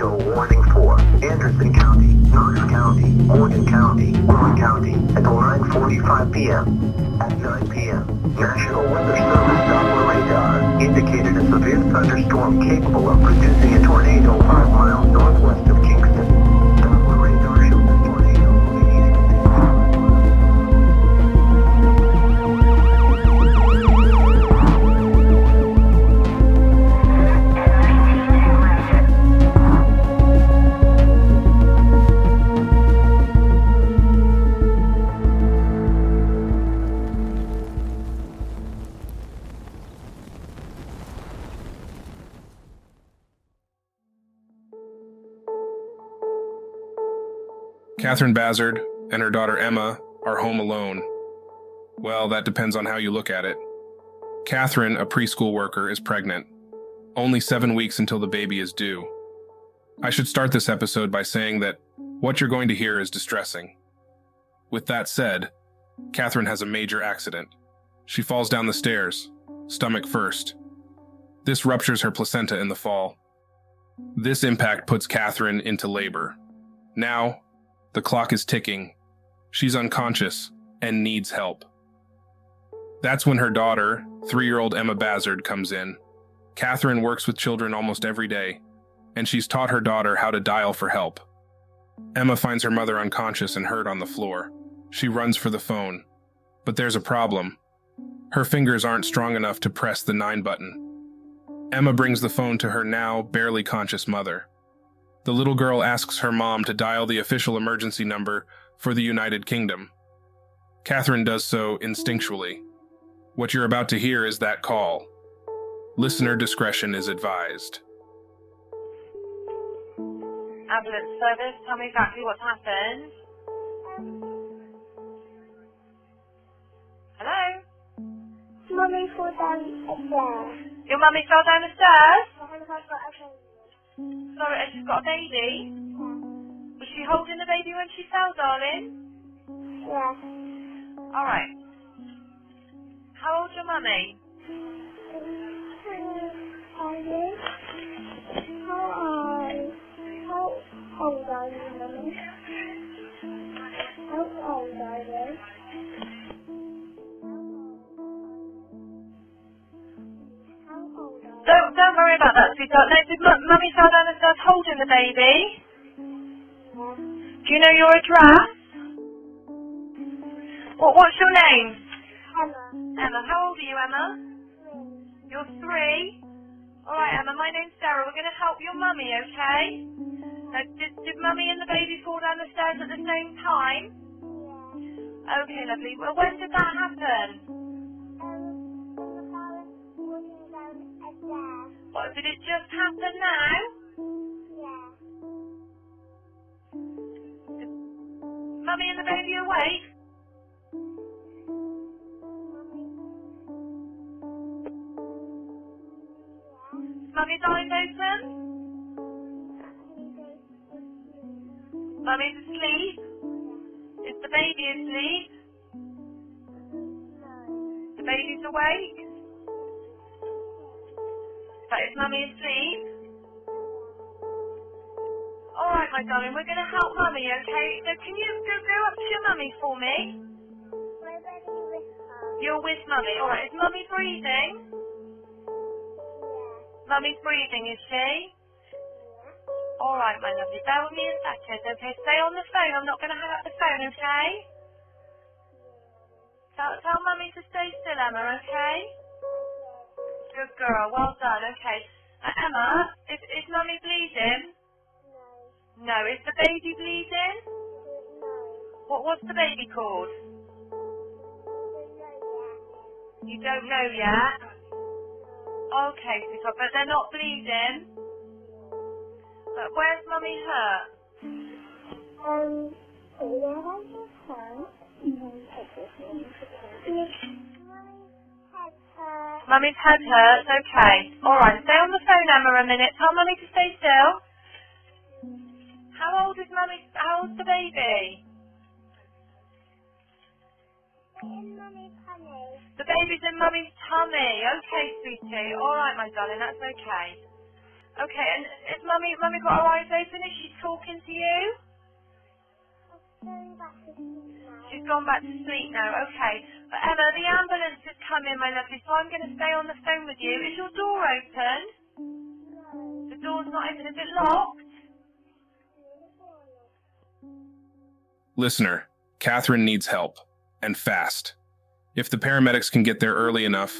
tornado warning for Anderson County, Knox County, Morgan County, Warren County until 9:45 p.m. At 9 p.m., National Weather Service Doppler radar indicated a severe thunderstorm capable of producing a tornado 5 miles northwest of Kingston. Doppler radar showed the tornado moving Catherine Bazzard and her daughter Emma are home alone. Well, that depends on how you look at it. Catherine, a preschool worker, is pregnant. Only 7 weeks until the baby is due. I should start this episode by saying that what you're going to hear is distressing. With that said, Catherine has a major accident. She falls down the stairs, stomach first. This ruptures her placenta in the fall. This impact puts Catherine into labor. Now, the clock is ticking. She's unconscious and needs help. That's when her daughter, 3-year-old Emma Bazzard, comes in. Catherine works with children almost every day, and she's taught her daughter how to dial for help. Emma finds her mother unconscious and hurt on the floor. She runs for the phone, but there's a problem. Her fingers aren't strong enough to press the 9 button. Emma brings the phone to her now barely conscious mother. The little girl asks her mom to dial the official emergency number for the United Kingdom. Catherine does so instinctually. What you're about to hear is that call. Listener discretion is advised. Ambulance service, tell me exactly what's happened. Hello? Mummy fell down the stairs. Your mummy fell down the stairs? Sorry, and she's got a baby? Was she holding the baby when she fell, darling? Yeah. Alright. How old's your mummy? How old are you, mummy? How old are you? Don't worry about that, sweetheart. No, did mummy fell down the stairs holding the baby? Yeah. Do you know your address? What's your name? Emma. Emma, how old are you, Emma? 3. You're 3? Alright, Emma, my name's Sarah. We're going to help your mummy, okay? Now, did mummy and the baby fall down the stairs at the same time? Yeah. Okay, lovely. Well, when did that happen? What, did it just happen now? Yeah. Mummy and the baby awake? Yeah. Mummy's eyes open? Mummy's asleep? Is the baby asleep? No. The baby's awake? But is mummy asleep? Alright, my darling, we're going to help mummy, okay? So can you go up to your mummy for me? Where's I with her? You're with mummy. Alright, is mummy breathing? Yeah. Mummy's breathing, is she? Yeah. Alright, my lovely. Bear with me a second, okay? Stay on the phone. I'm not going to hang up the phone, okay? Tell mummy to stay still, Emma, okay? Good girl, well done, okay. Emma, is mummy bleeding? No. No, is the baby bleeding? No. What's the baby called? You don't know yet? Okay, sweetheart, but they're not bleeding? But where's mummy hurt? Mummy's head hurts, okay. Alright, stay on the phone, Emma, a minute. Tell mummy to stay still. How old's the baby? In mummy's tummy. The baby's in mummy's tummy. Okay, sweetie. Alright, my darling, that's okay. Okay, and has Mummy got her eyes open? Is she talking to you? She's gone back to sleep now. Okay. But Emma, the ambulance has come in, my lovely, so I'm going to stay on the phone with you. Is your door open? No. The door's not open. Is it locked? Listener, Catherine needs help, and fast. If the paramedics can get there early enough,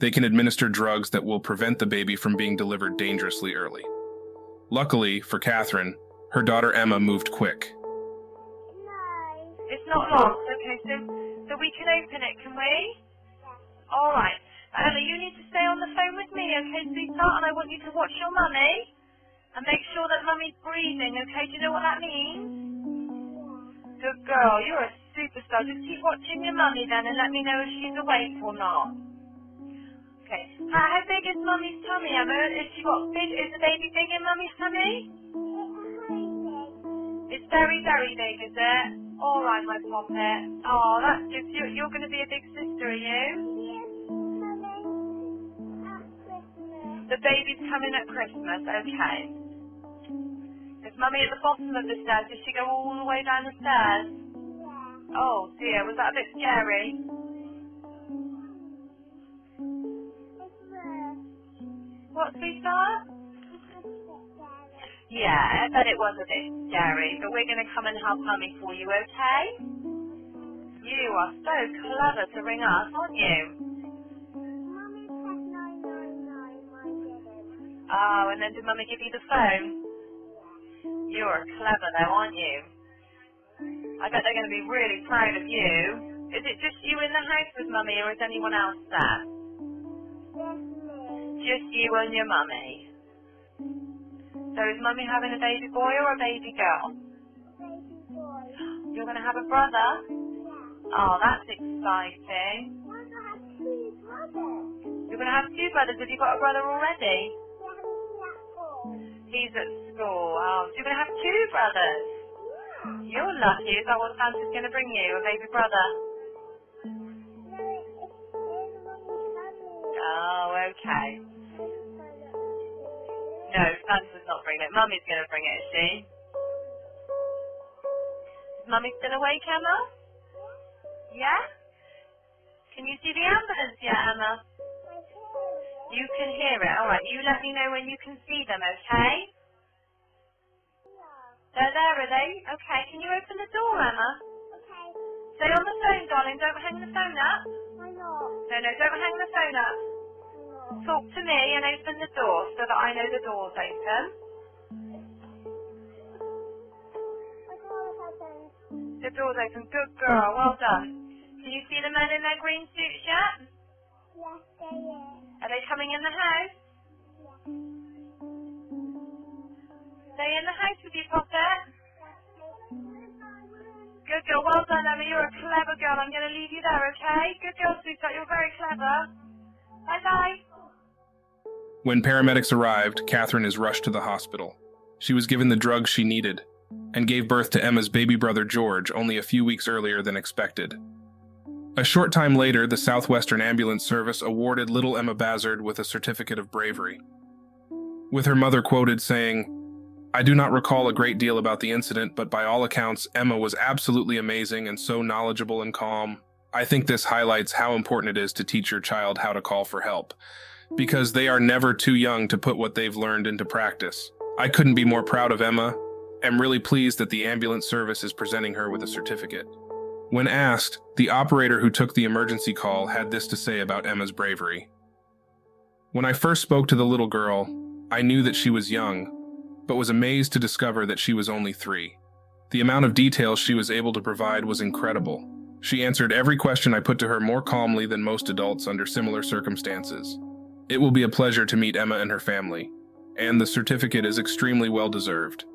they can administer drugs that will prevent the baby from being delivered dangerously early. Luckily for Catherine, her daughter Emma moved quick. No. It's not locked. Okay, so we can open it, can we? Yes. All right. Emma, you need to stay on the phone with me, okay, sweetheart? And I want you to watch your mummy and make sure that mummy's breathing, okay? Do you know what that means? Good girl. You're a superstar. Just keep watching your mummy then and let me know if she's awake or not. Okay. How big is Mummy's tummy, Emma? Is the baby big in Mummy's tummy? It's very, very big, is it? All right, my poppet. Oh, that's good. You're going to be a big sister, are you? Yes, Mummy. At Christmas. The baby's coming at Christmas. Okay. Is Mummy at the bottom of the stairs? Does she go all the way down the stairs? Yeah. Oh dear, was that a bit scary? What, sweetheart? Yeah, I bet it was a bit scary, but we're going to come and help Mummy for you, okay? You are so clever to ring us, aren't you? Mummy said 999, I didn't. Oh, and then did Mummy give you the phone? Yeah. You're clever though, aren't you? I bet they're going to be really proud of you. Is it just you in the house with Mummy, or is anyone else there? Just you and your mummy. So is Mummy having a baby boy or a baby girl? Baby boy. You're going to have a brother? Yeah. Oh, that's exciting. I'm going to have two brothers. You're going to have two brothers. Have you got a brother already? Yeah, he's at school. Oh, so you're going to have two brothers. Yeah. You're lucky. Is that what Santa's going to bring you, a baby brother? No, it's Mummy's family. Oh, okay. No, Santa's not bringing it. Mummy's going to bring it, is she? Is Mummy still awake, Emma? Yeah? Can you see the ambulance yet, Emma? You can hear it. All right, you let me know when you can see them, okay? They're there, are they? Okay, can you open the door, Emma? Okay. Stay on the phone, darling. Don't hang the phone up. Why not? No, don't hang the phone up. Talk to me and open the door so that I know the door's open. The door's open. Good girl. Well done. Can you see the men in their green suits yet? Yes, they are. Are they coming in the house? Yes. They in the house with you, Poppet? Good girl. Well done, Emma. You're a clever girl. I'm going to leave you there, okay? Good girl, sweetheart. You're very clever. Bye-bye. When paramedics arrived, Catherine is rushed to the hospital. She was given the drugs she needed and gave birth to Emma's baby brother George only a few weeks earlier than expected. A short time later, the Southwestern Ambulance Service awarded little Emma Bazzard with a certificate of bravery. With her mother quoted saying, "I do not recall a great deal about the incident, but by all accounts, Emma was absolutely amazing and so knowledgeable and calm. I think this highlights how important it is to teach your child how to call for help, because they are never too young to put what they've learned into practice. I couldn't be more proud of Emma. I'm really pleased that the ambulance service is presenting her with a certificate." When asked, the operator who took the emergency call had this to say about Emma's bravery. "When I first spoke to the little girl, I knew that she was young, but was amazed to discover that she was only 3. The amount of detail she was able to provide was incredible. She answered every question I put to her more calmly than most adults under similar circumstances. It will be a pleasure to meet Emma and her family, and the certificate is extremely well deserved."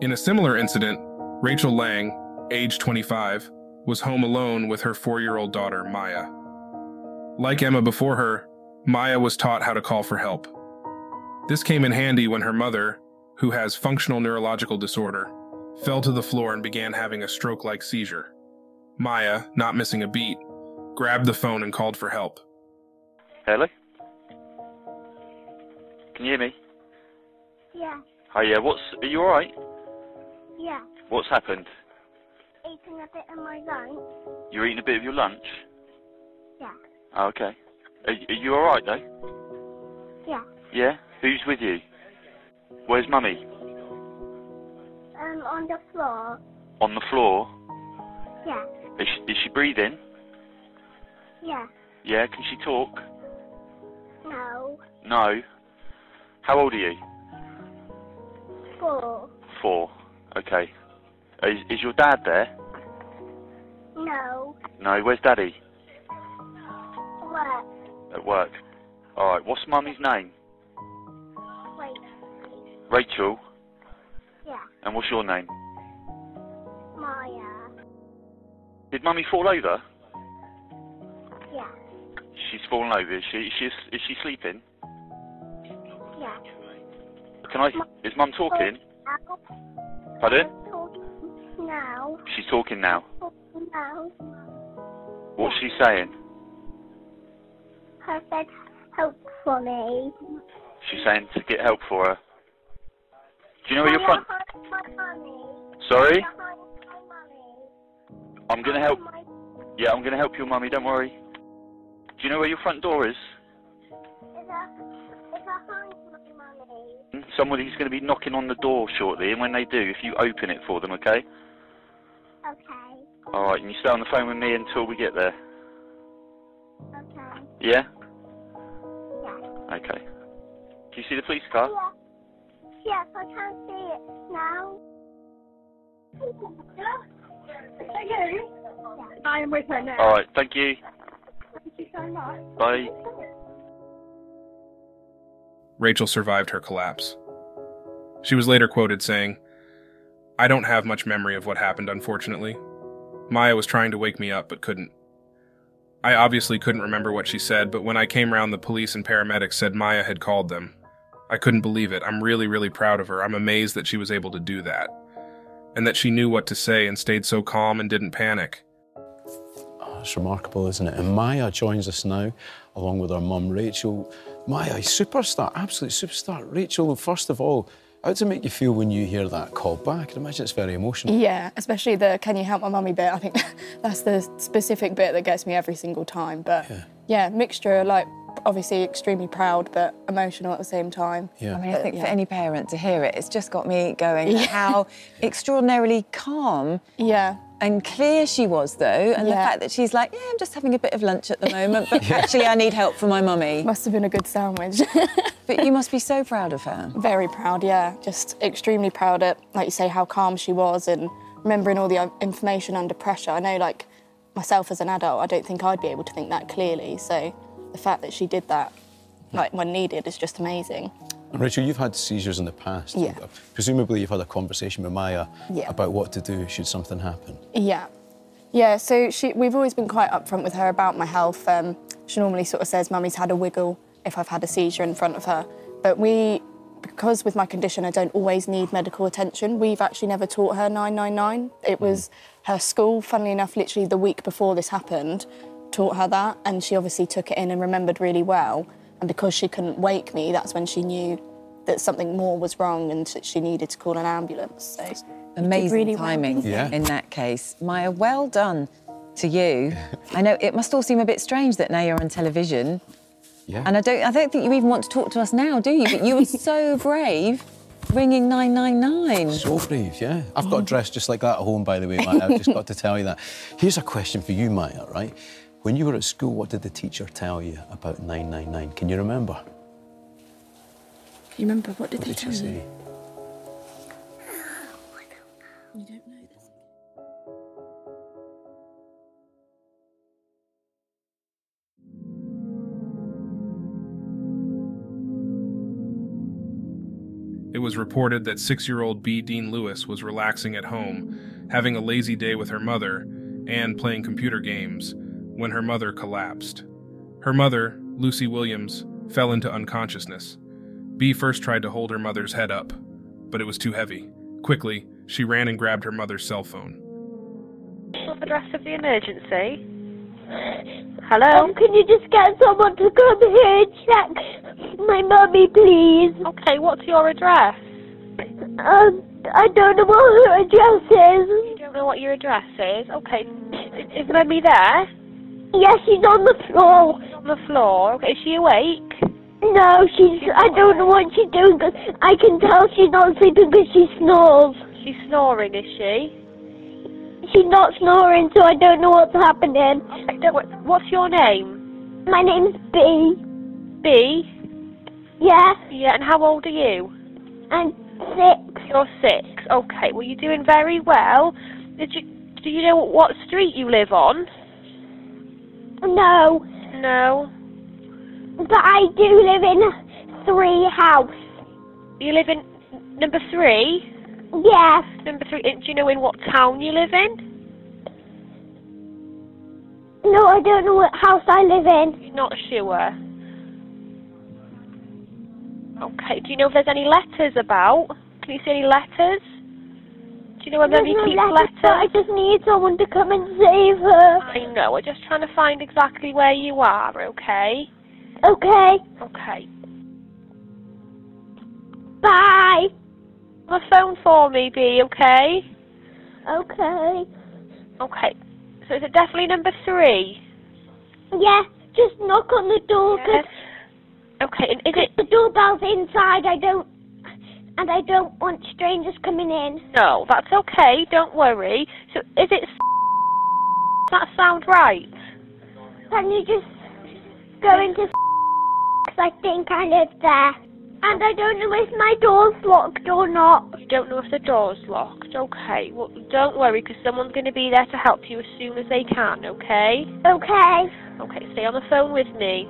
In a similar incident, Rachel Lang, age 25, was home alone with her 4-year-old daughter, Maya. Like Emma before her, Maya was taught how to call for help. This came in handy when her mother, who has functional neurological disorder, fell to the floor and began having a stroke-like seizure. Maya, not missing a beat, grabbed the phone and called for help. Hello? Can you hear me? Yeah. Hiya, are you alright? Yeah. What's happened? Eating a bit of my lunch. You're eating a bit of your lunch? Yeah. Oh, okay. Are you alright though? Yeah. Yeah? Who's with you? Where's Mummy? On the floor. On the floor? Yeah. Is she breathing? Yeah. Yeah, can she talk? No. No? How old are you? 4. 4, okay. Is your dad there? No. No, where's Daddy? At work. At work. Alright, what's Mummy's name? Rachel. Rachel? Yeah. And what's your name? Maya. Did Mummy fall over? Yeah. She's fallen over, is she sleeping? Yeah. Is Mum talking? Pardon? Talking now. She's talking now. Talking now. What's she saying? She said help for me. She's saying to get help for her. Do you know where you're from? Sorry? I'm gonna help. Yeah, I'm gonna help your mummy. Don't worry. Do you know where your front door is? Somebody's going to be knocking on the door shortly, and when they do, if you open it for them, okay? Okay. Alright, and you stay on the phone with me until we get there. Okay. Yeah? Yeah. Okay. Do you see the police car? Yeah. Yes, I can't see it now. Yeah. I am with her now. Alright, thank you. Thank you so much. Bye. Rachel survived her collapse. She was later quoted saying, "I don't have much memory of what happened, unfortunately. Maya was trying to wake me up, but couldn't. I obviously couldn't remember what she said, but when I came round, the police and paramedics said Maya had called them. I couldn't believe it. I'm really, really proud of her. I'm amazed that she was able to do that. And that she knew what to say and stayed so calm and didn't panic." Oh, it's remarkable, isn't it? And Maya joins us now, along with her mum, Rachel. Maya, superstar, absolute superstar. Rachel, first of all, how does it make you feel when you hear that call back? I can imagine it's very emotional. Yeah, especially the "can you help my mummy" bit. I think that's the specific bit that gets me every single time. But yeah, mixture, like, obviously extremely proud, but emotional at the same time. Yeah. I mean, I think for any parent to hear it, it's just got me going, how extraordinarily calm. Yeah. And clear she was, though, and the fact that she's like, I'm just having a bit of lunch at the moment, but actually I need help from my mummy. Must have been a good sandwich. But you must be so proud of her. Very proud, yeah. Just extremely proud at, like you say, how calm she was and remembering all the information under pressure. I know, like, myself as an adult, I don't think I'd be able to think that clearly, so the fact that she did that, like, when needed is just amazing. Rachel, you've had seizures in the past. Yeah. Presumably you've had a conversation with Maya about what to do should something happen. Yeah. Yeah, so we've always been quite upfront with her about my health. She normally sort of says, "Mummy's had a wiggle" if I've had a seizure in front of her. But because with my condition I don't always need medical attention, we've actually never taught her 999. It was her school, funnily enough, literally the week before this happened, taught her that, and she obviously took it in and remembered really well. And because she couldn't wake me, that's when she knew that something more was wrong and that she needed to call an ambulance. So amazing really timing in that case. Maya, well done to you. I know it must all seem a bit strange that now you're on television. Yeah. And I don't think you even want to talk to us now, do you? But you were so brave ringing 999. So brave, yeah. I've got dressed just like that at home, by the way, Maya. I've just got to tell you that. Here's a question for you, Maya, right? When you were at school, what did the teacher tell you about 999? Can you remember? You remember? What did they tell you? You don't know this. It was reported that 6-year-old B. Dean Lewis was relaxing at home, having a lazy day with her mother, and playing computer games, when her mother collapsed. Her mother, Lucy Williams, fell into unconsciousness. Bea first tried to hold her mother's head up, but it was too heavy. Quickly, she ran and grabbed her mother's cell phone. What's the address of the emergency? Hello? Can you just get someone to come here and check my mummy, please? Okay, what's your address? I don't know what her address is. You don't know what your address is? Okay. Is Mummy there? Yes, she's on the floor. She's on the floor? Okay, is she awake? No, she's... I don't know what she's doing, because I can tell she's not sleeping because she snores. She's snoring, is she? She's not snoring, so I don't know what's happening. Okay, what's your name? My name's B. B? Yeah. Yeah, and how old are you? I'm 6. You're 6. Okay, well, you're doing very well. Do you know what street you live on? No. No? But I do live in 3 house. You live in number 3? Yes. Number 3, do you know in what town you live in? No, I don't know what house I live in. You're not sure. Okay, do you know if there's any letters about? Can you see any letters? Do you know where Mummy keeps letters? I just need someone to come and save her. I know, we're just trying to find exactly where you are, okay? Okay. Okay. Bye! The phone for me, B, okay? Okay. Okay. So is it definitely number 3? Yeah, just knock on the door, because... Yeah. Okay, and is it... The doorbell's inside, I don't want strangers coming in. No, that's okay, don't worry. So is it... Does that sound right? Can you just go into... Because I think I live there. And I don't know if my door's locked or not. You don't know if the door's locked? Okay. Well, don't worry, because someone's going to be there to help you as soon as they can, okay? Okay. Okay, stay on the phone with me.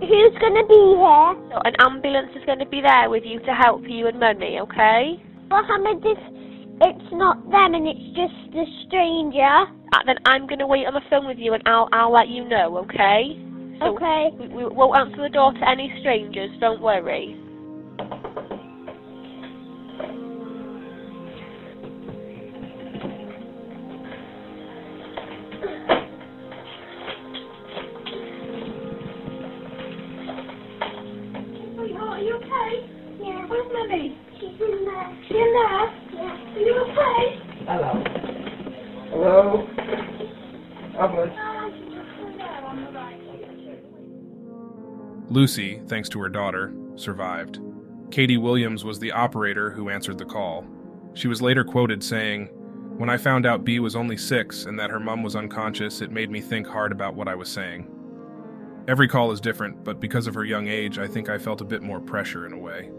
Who's going to be here? So an ambulance is going to be there with you to help you and Mummy, okay? Well, Mohammed, if it's not them and it's just the stranger... Then I'm going to wait on the phone with you and I'll let you know, okay? So okay. We won't answer the door to any strangers, don't worry. Lucy, thanks to her daughter, survived. Katie Williams was the operator who answered the call. She was later quoted saying, "When I found out B was only 6 and that her mum was unconscious, it made me think hard about what I was saying. Every call is different, but because of her young age, I think I felt a bit more pressure in a way.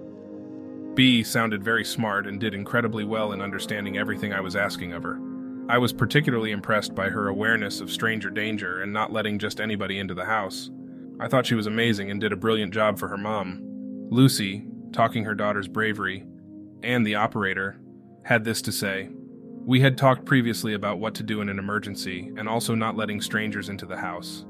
B sounded very smart and did incredibly well in understanding everything I was asking of her. I was particularly impressed by her awareness of stranger danger and not letting just anybody into the house. I thought she was amazing and did a brilliant job for her mom." Lucy, talking her daughter's bravery, and the operator, had this to say, "We had talked previously about what to do in an emergency and also not letting strangers into the house.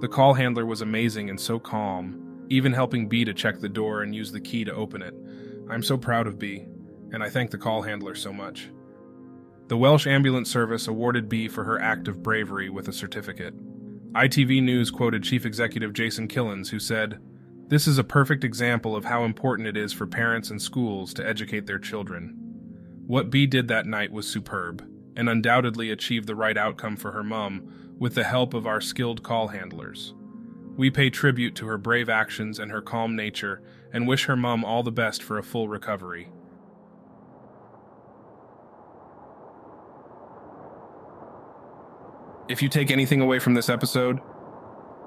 The call handler was amazing and so calm, even helping B to check the door and use the key to open it. I'm so proud of B, and I thank the call handler so much." The Welsh Ambulance Service awarded B for her act of bravery with a certificate. ITV News quoted Chief Executive Jason Killens, who said, "This is a perfect example of how important it is for parents and schools to educate their children. What B did that night was superb, and undoubtedly achieved the right outcome for her mum with the help of our skilled call handlers. We pay tribute to her brave actions and her calm nature, and wish her mum all the best for a full recovery." If you take anything away from this episode,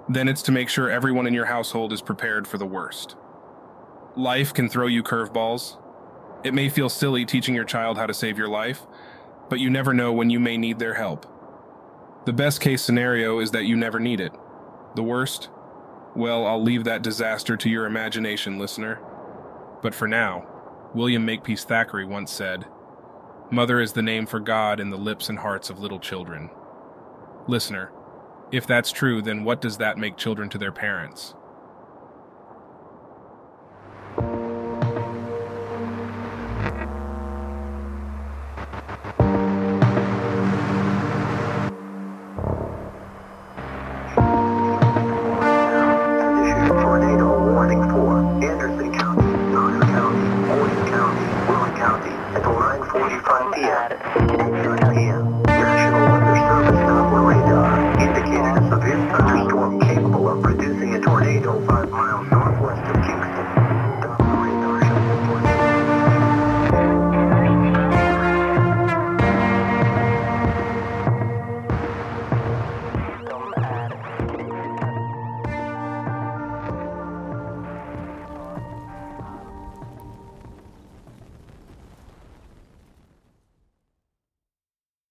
then it's to make sure everyone in your household is prepared for the worst. Life can throw you curveballs. It may feel silly teaching your child how to save your life, but you never know when you may need their help. The best case scenario is that you never need it. The worst? Well, I'll leave that disaster to your imagination, listener. But for now, William Makepeace Thackeray once said, "Mother is the name for God in the lips and hearts of little children." Listener, if that's true, then what does that make children to their parents? Radio.